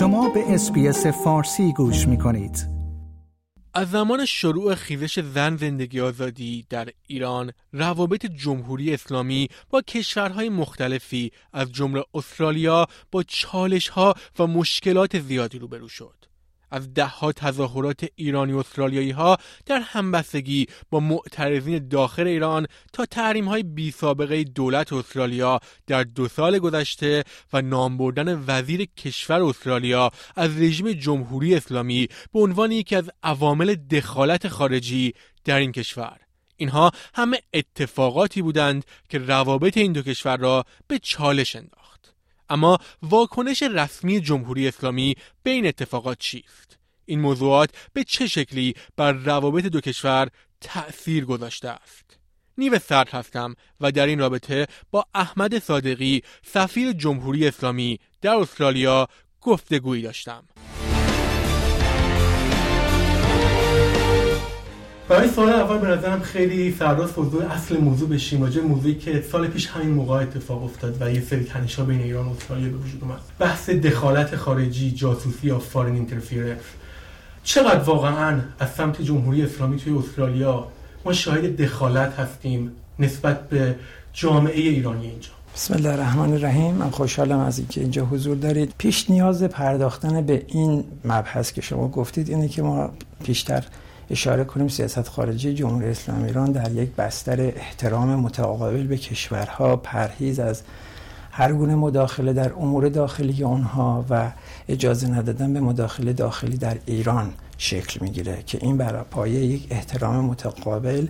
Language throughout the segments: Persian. شما به SBS فارسی گوش می‌کنید. از زمان شروع خیزش زن، زندگی، آزادی در ایران، روابط جمهوری اسلامی با کشورهای مختلفی از جمله استرالیا با چالش‌ها و مشکلات زیادی روبرو شد. از ده‌ها تظاهرات ایرانی و استرالیایی‌ها در همبستگی با معترضین داخل ایران تا تحریم‌های بی‌سابقه دولت استرالیا در 2 سال گذشته و نام بردن وزیر کشور استرالیا از رژیم جمهوری اسلامی به عنوان یکی از عوامل دخالت خارجی در این کشور، اینها همه اتفاقاتی بودند که روابط این دو کشور را به چالش انداخت. اما واکنش رسمی جمهوری اسلامی به این اتفاقات چیست؟ این موضوعات به چه شکلی بر روابط دو کشور تأثیر گذاشته است؟ نیو سرد هستم و در این رابطه با احمد صادقی، سفیر جمهوری اسلامی در استرالیا گفتگویی داشتم. برای سال اول به نظرم خیلی سرراست موضوع اصل موضوع بشیم، راجع موضوعی که سال پیش همین موقع اتفاق افتاد و یه سری تنش‌ها بین ایران و استرالیا به وجود اومد. بحث دخالت خارجی، جاسوسی یا فارن اینترفیرنس. چقدر واقعاً از سمت جمهوری اسلامی توی استرالیا ما شاهد دخالت هستیم نسبت به جامعه ایرانی اینجا؟ بسم الله الرحمن الرحیم. من خوشحالم از اینکه اینجا حضور دارید. پیش نیاز پرداختن به این مبحث که شما گفتید اینه که ما پیشتر اشاره کنیم سیاست خارجی جمهوری اسلامی ایران در یک بستر احترام متقابل به کشورها، پرهیز از هر گونه مداخله در امور داخلی آنها و اجازه ندادن به مداخله داخلی در ایران شکل میگیره که این بر پایه یک احترام متقابل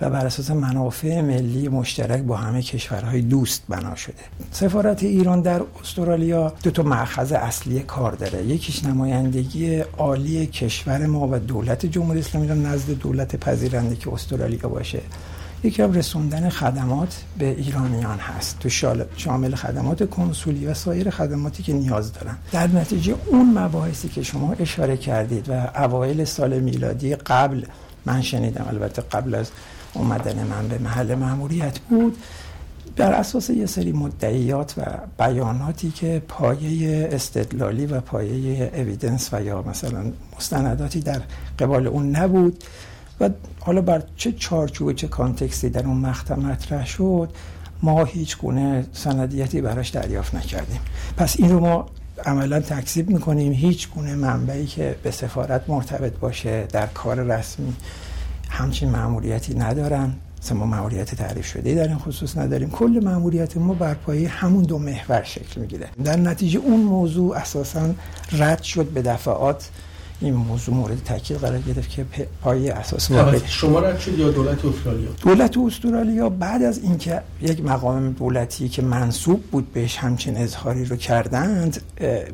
و بر اساس منافع ملی مشترک با همه کشورهای دوست بنا شده. سفارت ایران در استرالیا 2 مأخذ اصلی کار داره. یکیش نمایندگی عالی کشور ما و دولت جمهوری اسلامی ایران نزد دولت پذیرنده که استرالیا باشه. یکی هم رسوندن خدمات به ایرانیان هست، تو شامل خدمات کنسولی و سایر خدماتی که نیاز دارن. در نتیجه اون مباحثی که شما اشاره کردید و اوایل سال میلادی قبل من شنیدم، البته قبل از اومدن من به محل مأموریت بود، بر اساس یه سری مدعیات و بیاناتی که پایه استدلالی و پایه اویدنس و یا مثلا مستنداتی در قبال اون نبود و حالا بر چه چارچوب چه کانتکستی در اون مقطع مطرح شد ما هیچ گونه سندیتی براش دریافت نکردیم. پس این رو ما عملا تکذیب میکنیم. هیچ گونه منبعی که به سفارت مرتبط باشه در کار رسمی همچین مأموریتی ندارن. ما مأموریت تعریف شده در این خصوص نداریم. کل مأموریت ما بر پایه همون 2 محور شکل میگیره. در نتیجه اون موضوع اساسا رد شد. به دفعات این موضوع مورد تاکید قرار گرفت که پایه اساس ما شما رد شد یا دولت استرالیا. دولت استرالیا بعد از اینکه یک مقام دولتی که منسوب بود بهش همچین اظهاری رو کردند،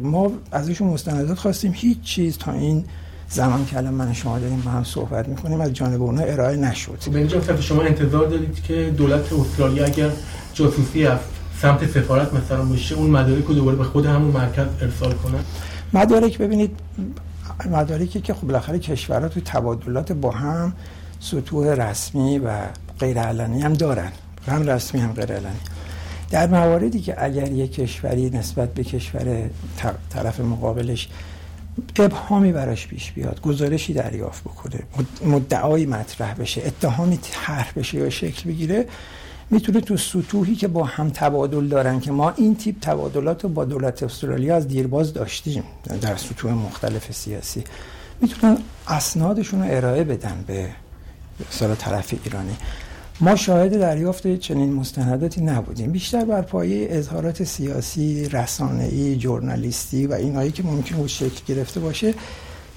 ما ازشون مستندات خواستیم. هیچ چیز تا این زمان که الان من شما داریم با هم صحبت میکنیم از جانب اونا ارائه نشد. به اینجا مثلا شما انتظار دارید که دولت استرالیا اگر جاسوسی از سمت سفارت مثلا باشه اون مدارک رو دوباره به خود همون مرکز ارسال کنه؟ مدارک، ببینید، مدارکی که خب بالاخره کشورها تو تبادلات با هم سطوح رسمی و غیرعلنی هم دارن، هم رسمی هم غیرعلنی. در مواردی که اگر یک کشوری نسبت به کشور طرف مقابلش ابهامی براش پیش بیاد، گزارشی دریافت بکنه، مدعایی مطرح بشه، اتهامی طرح بشه یا شکل بگیره، میتونه تو سطوحی که با هم تبادل دارن که ما این تیپ تبادلات رو با دولت استرالیا از دیرباز داشتیم در سطوح مختلف سیاسی، میتونن اسنادشون رو ارائه بدن به سال طرف ایرانی. ما شاهد دریافت چنین مستنداتی نبودیم. بیشتر بر پایه اظهارات سیاسی، رسانه‌ای، ژورنالیستی و اینایی که ممکن بود شکل گرفته باشه،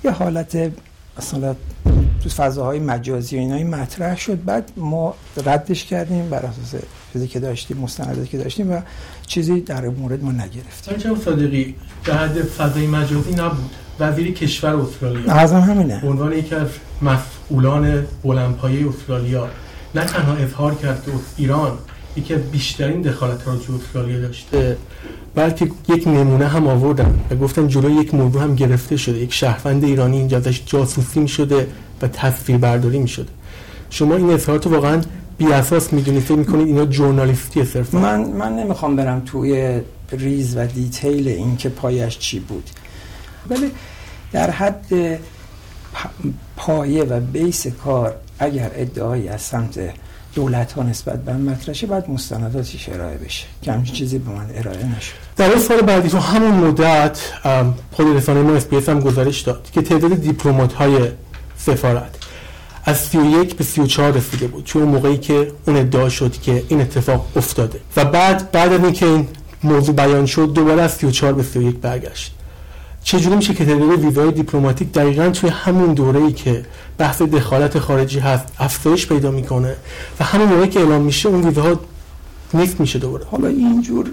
یه حالت اصلا تو فضاهای مجازی و اینایی مطرح شد. بعد ما ردش کردیم بر اساس چیزی که داشتیم، مستنداتی که داشتیم و چیزی در مورد ما نگرفتیم. چون صادقی در حد فضای مجازی نبود. وزیر کشور استرالیا. اعظم همینه. به عنوان یکی از مسئولان بلندپایه استرالیا نه تنها اظهار کرد که ایران یکی از بیشترین دخالت ها رو توی استرالیا داشته، بلکه یک نمونه هم آوردن و گفتن جلوی یک موضوع هم گرفته شده، یک شهروند ایرانی اینجا ازش جاسوسی می‌شده و تصویر برداری می‌شده. شما این اظهارات واقعا بی اساس می‌دونید؟ فکر می‌کنید اینا ژورنالیستیه صرفا؟ من نمی‌خوام برم توی ریز و دیتیل این که پایش چی بود. ولی در حد پایه و بیس کار اگر ادعایی از سمت دولت‌ها نسبت به مطرحشه باید مستنداتش ارائه بشه که همچین چیزی به من ارائه نشد. در سال بعدی تو همون مدت خود رسانه ما SBS هم گزارش داد که تعداد دیپلمات‌های سفارت از 31 به 34 رسیده بود، چون موقعی که اون ادعا شد که این اتفاق افتاده و بعد از اینکه این موضوع بیان شد دوباره از 34 به 31 برگشت. چجوری میشه که تعداد ویزای دیپلماتیک دقیقاً توی همون دوره‌ای که بحث دخالت خارجی هست افزایش پیدا میکنه و همون موقعی که اعلام میشه اون ویزاها نیست میشه دوباره؟ حالا اینجور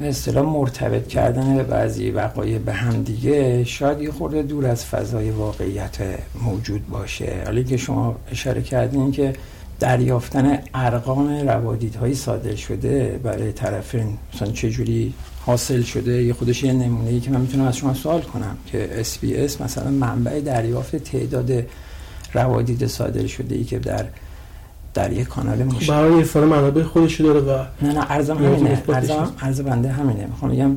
به اصطلاح مرتبط کردن بعضی وقایع به هم دیگه شاید یه خورده دور از فضای واقعیت موجود باشه. حالا که شما اشاره کردین که دریافتن ارقام روادیدهای صادر شده برای طرفین مثلا چجوری حاصل شده، یه خودش یه نمونه‌ای که من میتونم از شما سوال کنم که SBS مثلا منبع دریافت تعداد روادید صادر شده ای که در یک کانال میشه برای فرم منابع خودش داره و نه عرض بنده همینه. میخوام بگم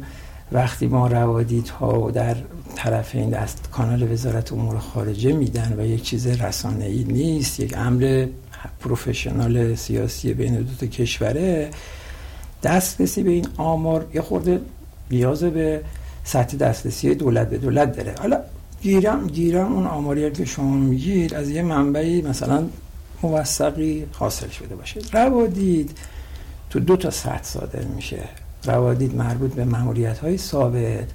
وقتی ما روادیدها در طرفین دست کانال وزارت امور خارجه میدن و یک چیز رسانه‌ای نیست، یک امر پروفشنال سیاسی بین دو تا کشوره، دسترسی به این آمار یه خورده نیاز به سطح دسترسی دولت به دولت داره. حالا گیرم اون آماری که شما میگید از یه منبعی مثلا موثقی حاصل شده باشه. روادید تو دو تا سطح صادر میشه، روادید مربوط به ماموریت‌های ثابت،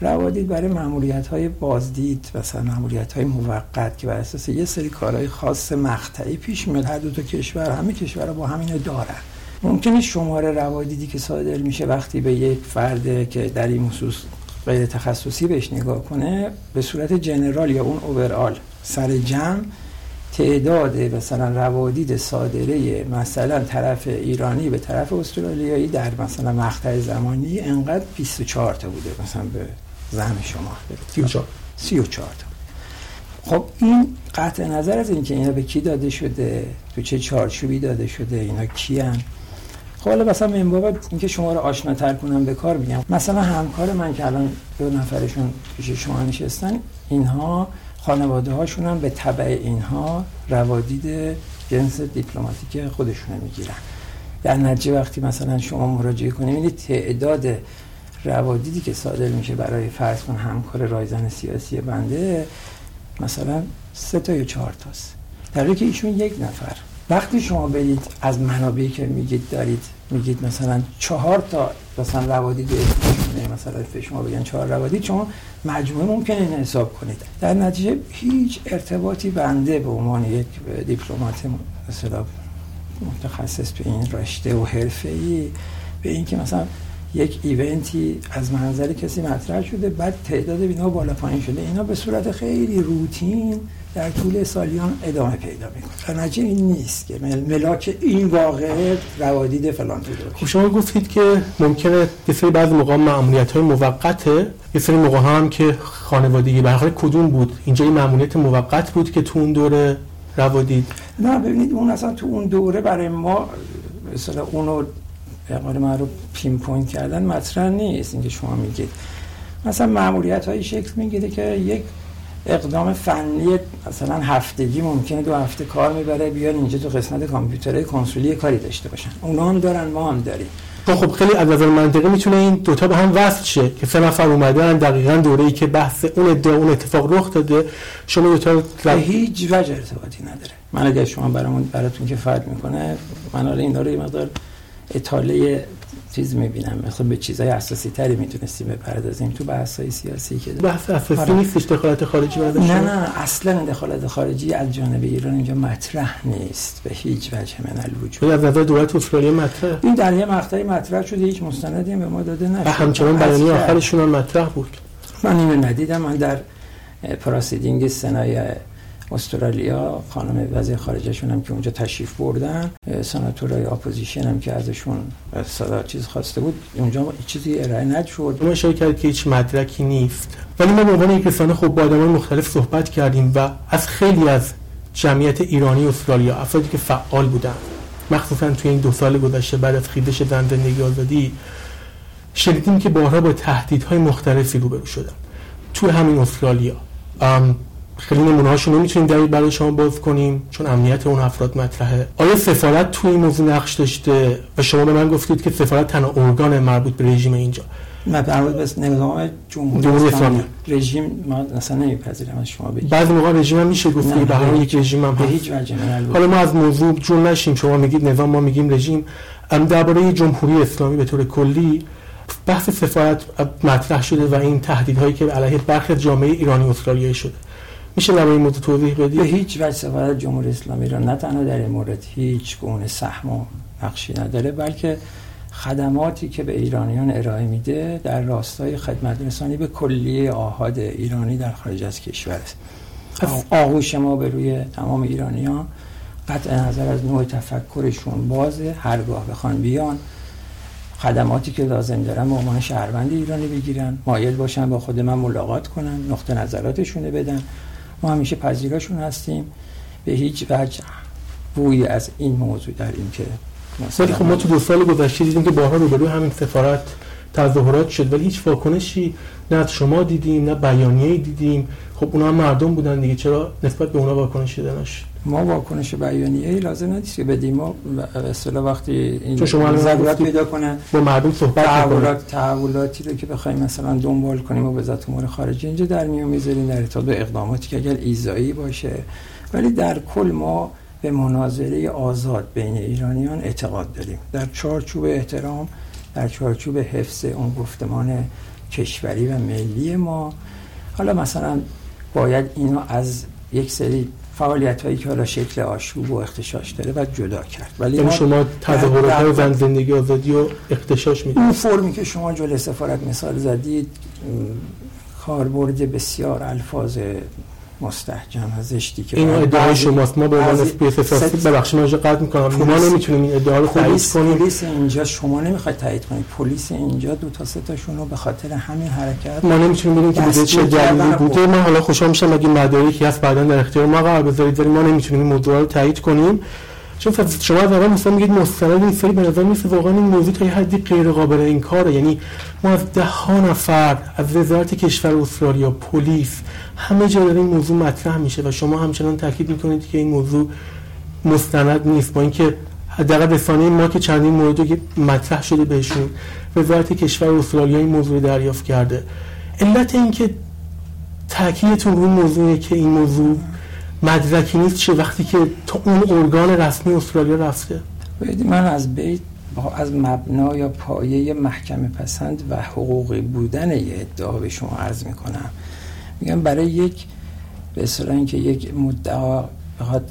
روادید برای ماموریت‌های بازدید مثلا ماموریت‌های موقت که بر اساس یه سری کارهای خاص مقطعی پیش میاد. هر دو تا کشور همه کشورها با همین دارن. ممکنه شماره روادیدی که صادر میشه وقتی به یک فرد که در این خصوص غیر تخصصی بهش نگاه کنه به صورت جنرال یا اون اوورال سر جمع تعداد مثلا روادید صادره مثلا طرف ایرانی به طرف استرالیایی در مثلا مقطع زمانی انقدر 24 تا بوده مثلا به زعم شما 34 تا. خب این قطع نظر از اینکه اینا به کی داده شده، تو چه چارچوبی داده شده، اینا کیان. خب حالا مثلا این بابت اینکه شما رو آشناتر کنم به کار میگم، مثلا همکار من که الان دو نفرشون پیش شما نشستن، اینها خانواده هاشون هم به تبع اینها روادید جنس دیپلماتیک خودشون میگیرن. در نتیجه وقتی مثلا شما مراجعه کنید این تعداد روادیدی که صادر میشه برای فرض کن همکار رایزن سیاسی بنده مثلا 3 تا یا 4 تاست، در حالی که ایشون یک نفر. وقتی شما برید از منابعی که میگید دارید میگید مثلا 4 تا مثلا روادید مثلا شما بگن 4 روادید، شما مجموعه ممکنه حساب کنید. در نتیجه هیچ ارتباطی بنده به عنوان یک دیپلمات مثلا متخصص تو این رشته و حرفه‌ای به اینکه مثلا یک ایونتی از منظر کسی مطرح شده بعد تعداد اینا بالا پایین شده، اینا به صورت خیلی روتین در طول سالیان ادامه پیدا میکنه. نتیجه این نیست که ملاک این واقعه روادید فلان بوده. خب شما گفتید که ممکنه یه سری بعضی موقع ماموریت‌های موقته، یه سری موقع هم که خانوادگی، برخلاف کدوم بود؟ اینجا این ماموریت موقت بود که تو اون دوره روادید؟ نه ببینید اون اصلا تو اون دوره برای ما مثلا اونو به قول معروف پین پوینت کردن مطرح نیست. اینکه شما میگید مثلا ماموریت‌های شکل میگیره که یک اقدام فنی مثلا هفتگی ممکنه 2 هفته کار میبره بیان اینجا تو قسمت کامپیوتره کنسولی کاری داشته باشن، اونا هم دارن ما هم داریم. خب خیلی از نظر منطقی میتونه این دوتا به هم وصل شه که 3 نفر اومدن دقیقاً دوره‌ای که بحث اون اتفاق رخ داده، شما دوتا هیچ وجه ارتباطی نداره. من اگه شما براتون که فرق میکنه من الان اینا رو یه مقدار اطاله چیز میبینم، مثلا به چیزای اساسی تری میتونستیم بپردازیم تو بحث‌های سیاسی که بحث اساسی نیست. دخالت خارجی برداشت؟ نه اصلا دخالت خارجی از جانب ایران اینجا مطرح نیست به هیچ وجه من الوجود. از نظر دولت استرالیا مطرح این در یه مقطعی مطرح شده، هیچ مستندی به ما داده نشد. همچنان بیانیه آخرشون هم مطرح بود. من اینو ندیدم. من در پراسیدینگ سنای استرالیا خانم وزیر خارجهشون هم که اونجا تشریف بردن، سناتورای اپوزیشن هم که ازشون صدا چیز خواسته بود، اونجا چیزی ارائه نشد. ما اشاره کردیم که هیچ مدرکی نیست، ولی ما به عنوان یک رسانه خب با آدمای مختلف صحبت کردیم و از خیلی از جمعیت ایرانی استرالیا، افرادی که فعال بودن مخصوصا توی این 2 سال گذشته بعد از خیزش زن، زندگی، آزادی، شنیدیم که بارها با تهدیدهای مختلفی روبرو شدن. تو همین استرالیا. خیلی نمونه‌هاشو نمیتونیم دقیق برای شما باز کنیم چون امنیت اون افراد مطرحه. آیا سفارت تو این موضوع نقش داشته و شما به من گفتید که سفارت تنها ارگان مربوط به رژیم اینجا مربوط به نظام جمهوری اسلامی رژیم ما اصلا نمیپذیرم شما بگید. بعضی موقع رژیم هم میشه گفت به هر یک رژیم هم هیچ وجه. حالا ما از موضوع جون نشیم، شما میگید نظام، ما میگیم رژیم. درباره جمهوری اسلامی به طور کلی بحث سفارت مطرح شده و این تهدیدهایی که علیه برخی جامعه ایرانی استرالیایی شده. میشه برای این موضوع توضیح بدید؟ به هیچ وجه سفارت جمهوری اسلامی ایران نه تنها در این مورد هیچ گونه سهم و نقشی نداره، بلکه خدماتی که به ایرانیان ارائه میده در راستای خدمت رسانی به کلیه آحاد ایرانی در خارج از کشور است. آغوش ما به روی تمام ایرانیان قطع نظر از نوع تفکرشون بازه. هرگاه بخوان بیان خدماتی که لازم دارن به عنوان شهروند ایرانی بگیرن، مایل باشن با خود من ملاقات کنن، نقطه نظراتشون رو بدن، ما همیشه پذیراشون هستیم. به هیچ وجه بویی از این موضوع در این که ولی خب ما تو 2 سال گذشته دیدیم که بارها روبروی همین سفارت تظاهرات شد ولی هیچ واکنشی نه از شما دیدیم نه بیانیه‌ای دیدیم. خب اونا هم مردم بودن دیگه، چرا نسبت به اونا واکنشی داده نشد؟ ما واکنش بیانیه‌ای لازم ندیست که بدیم. ما به اصطلاح وقتی این ضرورت پیدا کنه با مردم صحبت کنیم، تحولاتی رو که بخوایم مثلا دنبال کنیم و وزارت امور خارجه اینجا در میون می‌ذاریم در ارتباط با اقداماتی که اگر ایذایی باشه. ولی در کل ما به مناظره آزاد بین ایرانیان اعتقاد داریم در چارچوب احترام، در چارچوب حفظ اون گفتمان کشوری و ملی ما. حالا مثلا باید اینو از یک سری فعالیت‌هایی که حالا شکل آشوب و اختشاش داره و جدا کرد. ولی شما تظاهرات زن، زندگی، آزادی و اختشاش میدید. اون فرمی که شما جلوی سفارت مثال زدید کاربرد بسیار الفاظ مستحجم و زشتی که این ادعای شماست. ما به عنوان SBS فارسی ببخشید من قطع می‌کنم، شما نمی‌تونید این ادعا رو تایید کنید. پلیس اینجا شما نمی‌خواید تایید کنید. پلیس اینجا 2 تا 3 تاشون رو به خاطر همین حرکت ما نمی‌تونیم بگیم که چه جریانی بوده. من حالا خوشحال می‌شم اگه مدارکی هست بعداً در اختیار ما قرار بذارید، ولی ما نمی‌تونیم این موضوع رو تایید کنیم چون شما واقعا مثلا میگید مستند این سری به نظر میاد واقعا این موضوع تا یه حدی غیر قابل انکاره. یعنی ما از 10 نفر از وزارت کشور استرالیا، پلیس، همه جا داره این موضوع مطرح میشه و شما همچنان تاکید میکنید که این موضوع مستند نیست، با اینکه حداقل رسانه ما که چندین مورد مطرح شده بهشون وزارت کشور استرالیا این موضوع دریافت کرده. علت اینکه تاکیدتون روی موضوعیه که این موضوع مدرکی نیست چه وقتی که تا اون ارگان رسمی استرالیا رفته. باید من از بیت از مبنا یا پایه محکمه پسند و حقوقی بودن یه ادعا به شما عرض میکنم. میگم برای یک به اصطلاح اینکه یک مدعا بخواد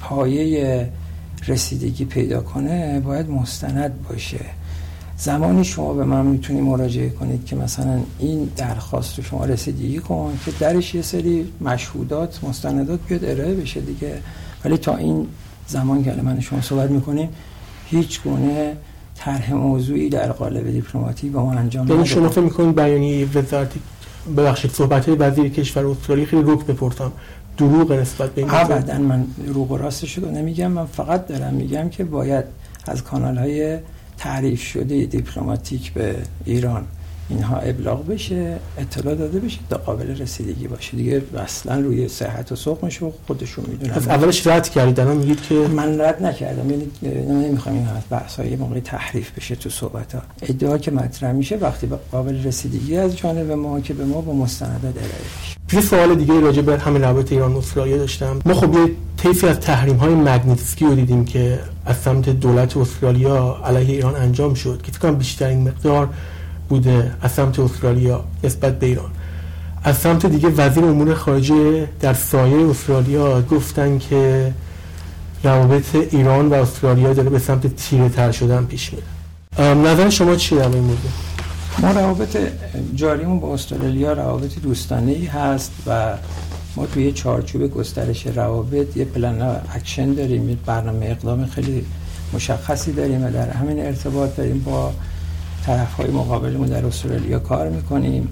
پایه رسیدگی پیدا کنه باید مستند باشه. زمانی شما به من میتونید مراجعه کنید که مثلا این درخواست رو شما رسیدگی کن که درش یه سری مشهودات، مستندات بیاد ارائه بشه دیگه. ولی تا این زمان که من شما صحبت میکنیم هیچ گونه طرح موضوعی در قالب دیپلماتی با ما انجام نمیشه. شما فکر میکنید بیانیه وزارتی ببخشید صحبت‌های وزیر کشور استرالیا خیلی رک بپرسم دروغ نسبت به این؟ ابداً من دروغ و راستش رو نمیگم. من فقط دارم میگم که باید از کانال‌های تعریف شده دیپلماتیک به ایران اینها ابلاغ بشه، اطلاع داده بشه تا قابل رسیدگی باشه دیگه. اصلا روی صحت و سقمش رو خودشون میدونن. از اولش رد کردید الان میگید که من رد نکردم. یعنی من نمیخوام این بحثای موقعی تحریف بشه تو صحبت‌ها. ادعا که مطرح میشه وقتی قابل رسیدگی از جانب ما که به ما با مستندات ارائه بشه. یه سوال دیگه راجع به همین روابط ایران و استرالیا داشتم. ما خب یه طیفی از تحریم‌های مگنیتسکی رو دیدیم که از سمت دولت استرالیا علیه ایران انجام شد که فکر کنم بیشترین مقدار بوده از سمت استرالیا نسبت به ایران. از سمت دیگه وزیر امور خارجه در سایه استرالیا گفتن که روابط ایران و استرالیا داره به سمت تیره تر شدن پیش میره. نظر شما چیه در این موضوع؟ ما روابط جاریمون با استرالیا روابط دوستانه‌ای هست و ما توی چارچوب گسترش روابط یه پلن اکشن داریم، یه برنامه اقدام خیلی مشخصی داریم و در همین ارتباط داریم با طرف‌های مقابلمون در استرالیا کار می‌کنیم.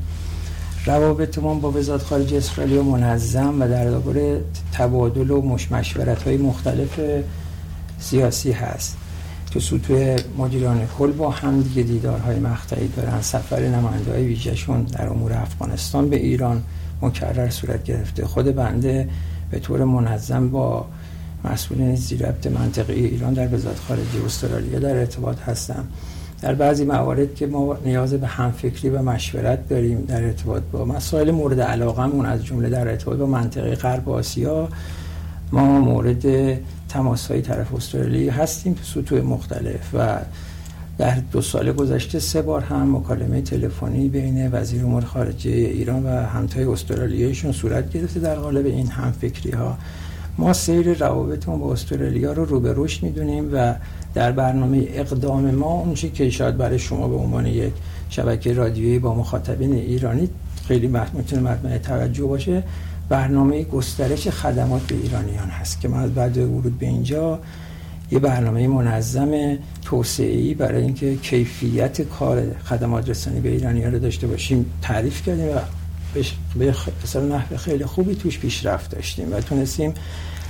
روابطمون با وزارت خارجه استرالیا منظم و در دوره تبادل و مشورت‌های مختلف سیاسی هست. تو سطوح مدیران کل با هم دیگه دیدارهای مقطعی دارن. سفر نماینده‌های ویژه‌شون در امور افغانستان به ایران مکرر صورت گرفته. خود بنده به طور منظم با مسئولین زیربط منطقه ایران در وزارت خارجه استرالیا در ارتباط هستم. در بعضی موارد که ما نیاز به همفکری و مشورت داریم در ارتباط با مسائل مورد علاقه‌مون، از جمله در ارتباط با منطقه غرب آسیا، ما مورد تماس‌های طرف استرالیا هستیم تو سطوح مختلف و در 2 سال گذشته 3 بار هم مکالمه تلفنی بین وزیر امور خارجه ایران و همتای استرالیاییشون صورت گرفته در قالب این همفکری‌ها. ما سیر روابطمون با استرالیا رو رو به رشد می‌دونیم و در برنامه اقدام ما اون چیزی که شاید برای شما به عنوان یک شبکه رادیویی با مخاطبین ایرانی خیلی میتونه مطمئن توجه باشه، برنامه گسترش خدمات به ایرانیان هست که ما از بعد ورود به اینجا یه برنامه منظم توسعه‌ای برای اینکه کیفیت کار خدمات رسانی به ایرانیان رو داشته باشیم تعریف کردیم و به نحو خیلی خوبی توش پیشرفت داشتیم و تونستیم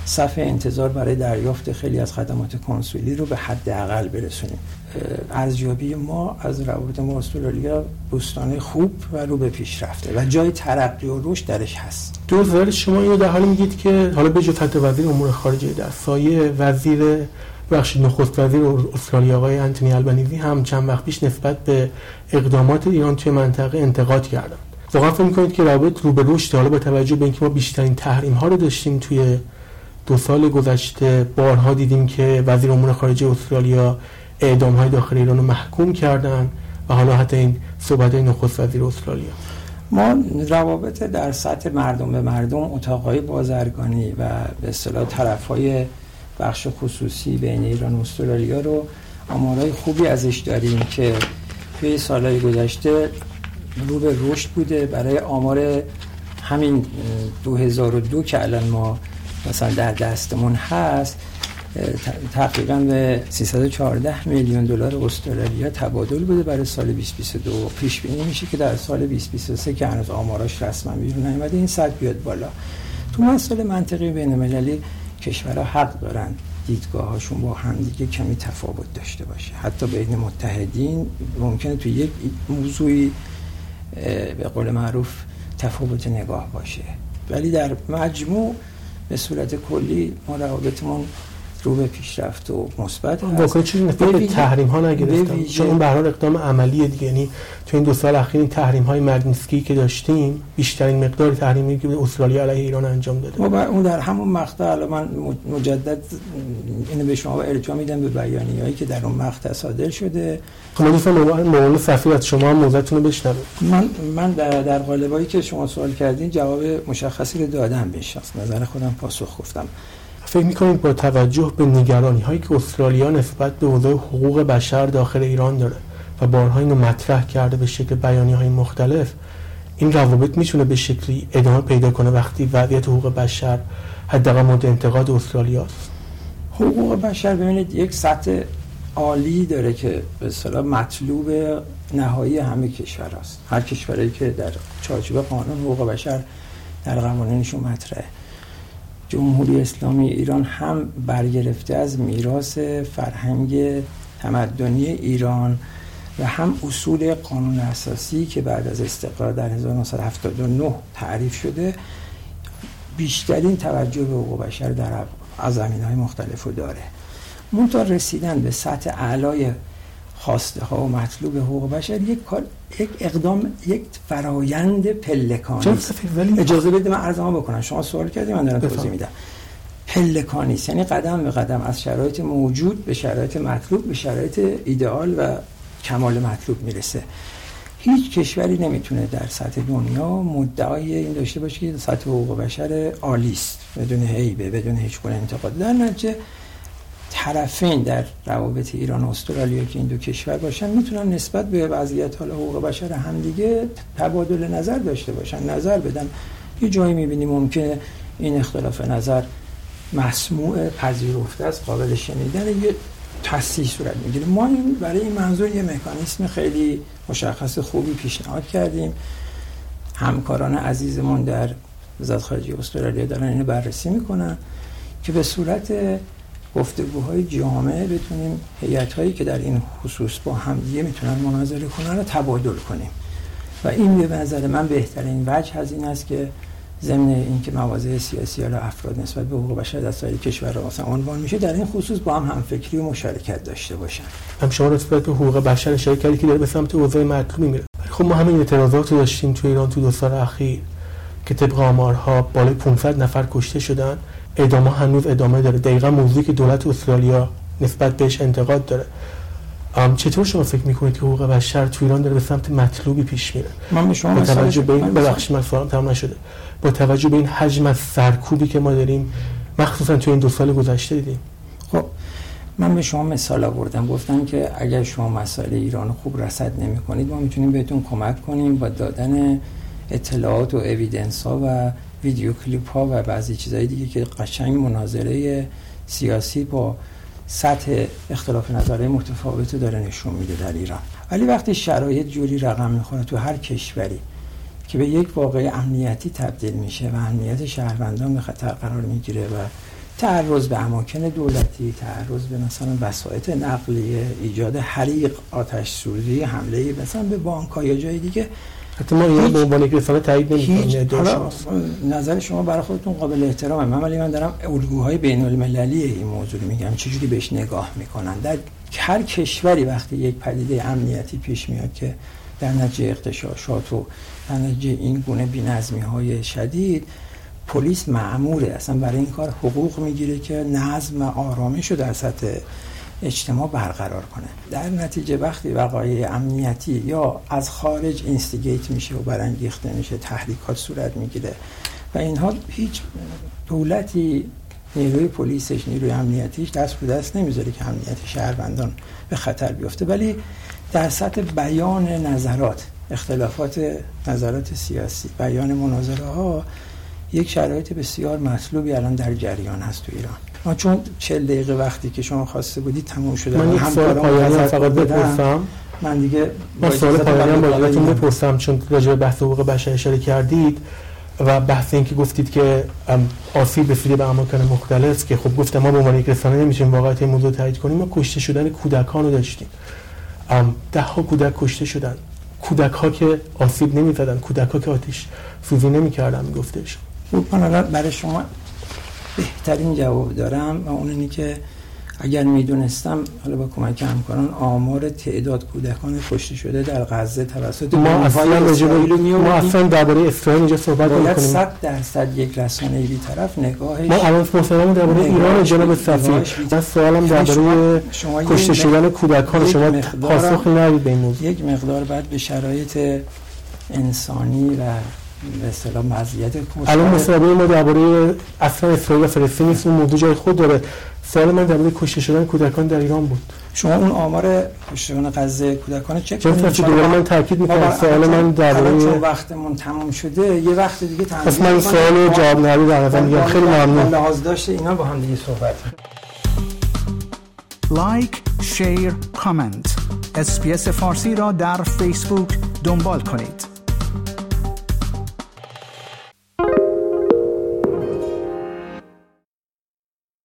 صف انتظار برای دریافت خیلی از خدمات کنسولی رو به حداقل برسونیم. ارزیابی ما از روابط ما استرالیا دوستانه خوب و رو به پیش رفته و جای ترقی و رشد درش هست. دوستان شما اینو در حال میگید که حالا به جز وزیر امور خارجه در سایه نخست وزیر استرالیا آقای انتونی البنیزی هم چند وقت پیش نسبت به اقدامات ایران توی منطقه انتقاد کردند. واقعا فکر می‌کنید که روابط رو به رشد، حالا با توجه به اینکه ما بیشترین تحریم‌ها رو داشتیم توی 2 سال گذشته، بارها دیدیم که وزیر امور خارجه استرالیا اعدام‌های داخل ایران رو محکوم کردن و حالا حتی این صحبت‌های نخست وزیر استرالیا. ما روابط در سطح مردم به مردم، اتاق‌های بازرگانی و به اصطلاح طرف‌های بخش خصوصی بین ایران و استرالیا رو آمارای خوبی ازش داریم که توی سال‌های گذشته رو به رشد بوده. برای آمار همین 2002 که الان ما مثلا در دستمون هست، تقریباً به 314 میلیون دلار استرالیا تبادل بوده برای سال 2022. پیش بینی میشه که در سال 2023 که هنوز آماراش رسما بیرون نیامده این صد بیاد بالا. تو مسائل منطقی بین‌المللی کشورها حق دارن دیدگاه‌هاشون با هم دیگه کمی تفاوت داشته باشه. حتی بین متحدین ممکنه تو یک موضوعی به قول معروف تفاوت نگاه باشه، ولی در مجموع به صورت کلی ما روابطمون رو به پیشرفت و مثبت هست. واقعا چیزی نسبت به تحریم ها نگرفتم، چون اون به هر حال اقدام عملیه دیگه. یعنی تو این 2 سال اخیر تحریم های مگنیسکی که داشتیم بیشترین مقدار تحریمی که استرالیا علیه ایران انجام داده، ما اون در همون مقطع. الان من مجدد اینو به شما ارجاع میدم به بیانیه‌ای که در اون مقطع صادر شده. خب دوستان موضوع سفیر از شما موضوعتون رو بشنوم. من در قالبایی که شما سوال کردین جواب مشخصی رو دادم. به شخص نظر خودم پاسخ گفتم. فکر می‌کنید با توجه به نگرانی‌هایی که استرالیا نسبت به وضع حقوق بشر داخل ایران داره و بارها اینو مطرح کرده به شکل بیانیه‌های مختلف، این روابط می‌تونه به شکلی ادامه پیدا کنه وقتی وضعیت حقوق بشر حداقل مورد انتقاد استرالیا است؟ حقوق بشر ببینید یک سطح عالی داره که به اصطلاح مطلوب نهایی همه کشور است. هر کشوری که در چارچوب قانون حقوق بشر در قوانینش مطرحه. جمهوری اسلامی ایران هم برگرفته از میراث فرهنگ تمدنی ایران و هم اصول قانون اساسی که بعد از استقلال در 1979 تعریف شده بیشترین توجه به حقوق بشر در زمینه‌های مختلف داره. منتها رسیدن به سطح اعلای خواسته ها و مطلوب حقوق بشر یک اقدام، یک فرایند پلکانی است. اجازه بدید من عرضمو بکنم. شما سوال کردید من دارم توضیح میدم. پلکانی است، یعنی قدم به قدم از شرایط موجود به شرایط مطلوب به شرایط ایدئال و کمال مطلوب میرسه. هیچ کشوری نمیتونه در سطح دنیا مدعای این داشته باشه که سطح حقوق بشر عالی است بدون هیبه، بدون هیچ گونه انتقاد. در نتیجه طرفین در روابط ایران و استرالیا که این دو کشور باشن میتونن نسبت به وضعیت حال حقوق بشر همدیگه تبادل نظر داشته باشن، نظر بدن. یه جایی میبینیم ممکنه این اختلاف نظر مسموع، پذیرفته است، قابل شنیدن، یه تصحیح صورت میگیره. ما این برای این منظور یه مکانیزم خیلی مشخص خوبی پیشنهاد کردیم. همکاران عزیزمون در وزارت خارجه استرالیا دارن اینو بررسی میکنن که به صورت گفتگوهای جامعه بتونیم هیئت‌هایی که در این خصوص با هم یه میتونن مناظره کنن رو تبادل کنیم. و این به نظر من بهترین وجه از این است که ضمن اینکه مواضع سیاسی یا افراد نسبت به حقوق بشر در سایر کشورها مثلا عنوان میشه، در این خصوص با هم همفکری و مشارکت داشته باشن. هم شما نسبت به حقوق بشر اشاره کردید که داره به سمت اوضاع مطلوبی میره. خب ما همین اعتراضات رو داشتیم تو ایران تو 2 سال اخیر که طبق آمارها بالای 500 نفر کشته شدن، اعدام ها هنوز ادامه داره. دقیقاً موضوعی که دولت استرالیا نسبت بهش انتقاد داره. چطور شما فکر میکنید که حقوق بشر تو ایران داره به سمت مطلوبی پیش میره؟ من به شما توجه به این ببخشید من سوالم تمام نشده. با توجه به این حجم از سرکوبی که ما داریم مخصوصا تو این 2 سال گذشته دیدیم. خب من به شما مثال آوردم، گفتم که اگر شما مسائل ایران خوب رصد نمیکنید ما میتونیم بهتون کمک کنیم با دادن اطلاعات و اوییدنس ها و ویدیو کلیپ ها و بعضی چیزهای دیگه که قشنگ مناظره سیاسی با سطح اختلاف نظرهای متفاوتو داره نشون میده در ایران. ولی وقتی شرایط جوری رقم میخوره تو هر کشوری که به یک واقعه امنیتی تبدیل میشه و امنیت شهروندان به خطر قرار میگیره و تعرض به اماکن دولتی، تعرض به مثلا وسایط نقلیه، ایجاد حریق، آتش سوزی، حمله مثلا به بانک‌ها یا جای دیگه، حتی ما ایران به عنوان یک رسانه تایید نمی‌کنیم. نظر شما برای خودتون قابل احترامه، من ولی من دارم الگوهای بین‌المللی این موضوع میگم چجوری بهش نگاه میکنن. در هر کشوری وقتی یک پدیده امنیتی پیش میاد که در نتیجه اغتشاشات و در نتیجه این گونه بی‌نظمی‌های شدید، پلیس مأموره اصلا برای این کار حقوق میگیره که نظم و آرامش رو در سطح اجتماع برقرار کنه. در نتیجه وقتی وقایع امنیتی یا از خارج اینستیگیت میشه و برانگیخته میشه، تحریکات صورت میگیره و اینها، هیچ دولتی نیروی پلیسش نیروی امنیتیش دست به دست نمیذاره که امنیت شهروندان به خطر بیفته، ولی در سطح بیان نظرات، اختلافات نظرات سیاسی، بیان مناظره ها، یک شرایط بسیار مطلوبی الان در جریان هست تو ایران. ما چون 40 دقیقه وقتی که شما خواسته بودید تموم شده، من یک سوال پایانی فقط بپرسم. من دیگه سوال پایانی باید بپرسم چون راجع به بحث حقوق بشر اشاره کردید و بحث این که گفتید که آسیب رسیده به اماکن مختلف، که خب گفتم ما به عنوان یک رسانه نمی‌شیم واقعا این موضوع تایید کنیم. ما کشته شدن کودکان رو داشتیم، 10 کودک کشته شدن، کودک‌ها که آسیب نمی‌زدن، کودک‌ها که آتش سوزی نمی‌کردن. گفتش من برای شما بهترین جواب دارم و اون اینه که اگر میدونستم حالا با کمک همکاران آمار تعداد کودکان کشته شده در غزه توسط ما اصلا درباره اسرائیل اینجا صحبت نمی‌کنیم. 100% یک رسانه بی‌طرف نگاهش. ما الان صحبتمون درباره ایران جناب صفی. من سوالم درباره کشته شدن کودکان شما پاسخ ندید به این موضوع. یک مقدار بعد به شرایط انسانی و به اصطلاح مزیت الان مصاحبه ما درباره اصلا اسرائیل و فلسطین نیست، اون موضوع جای خود داره. سوال من درباره کشته شدن کودکان در ایران بود. شما اون آمار کشتگان غزه کودکان چک کنید. چون من تاکید می‌کنم سوال من درباره وقتمون تمام شده، یه وقت دیگه تنظیم من سوال جواب ندید در واقع. میگم خیلی ممنون. لحاظ داشته اینا با هم دیگه صحبت. لایک، شیر، کامنت. SBS فارسی را در فیسبوک دنبال کنید.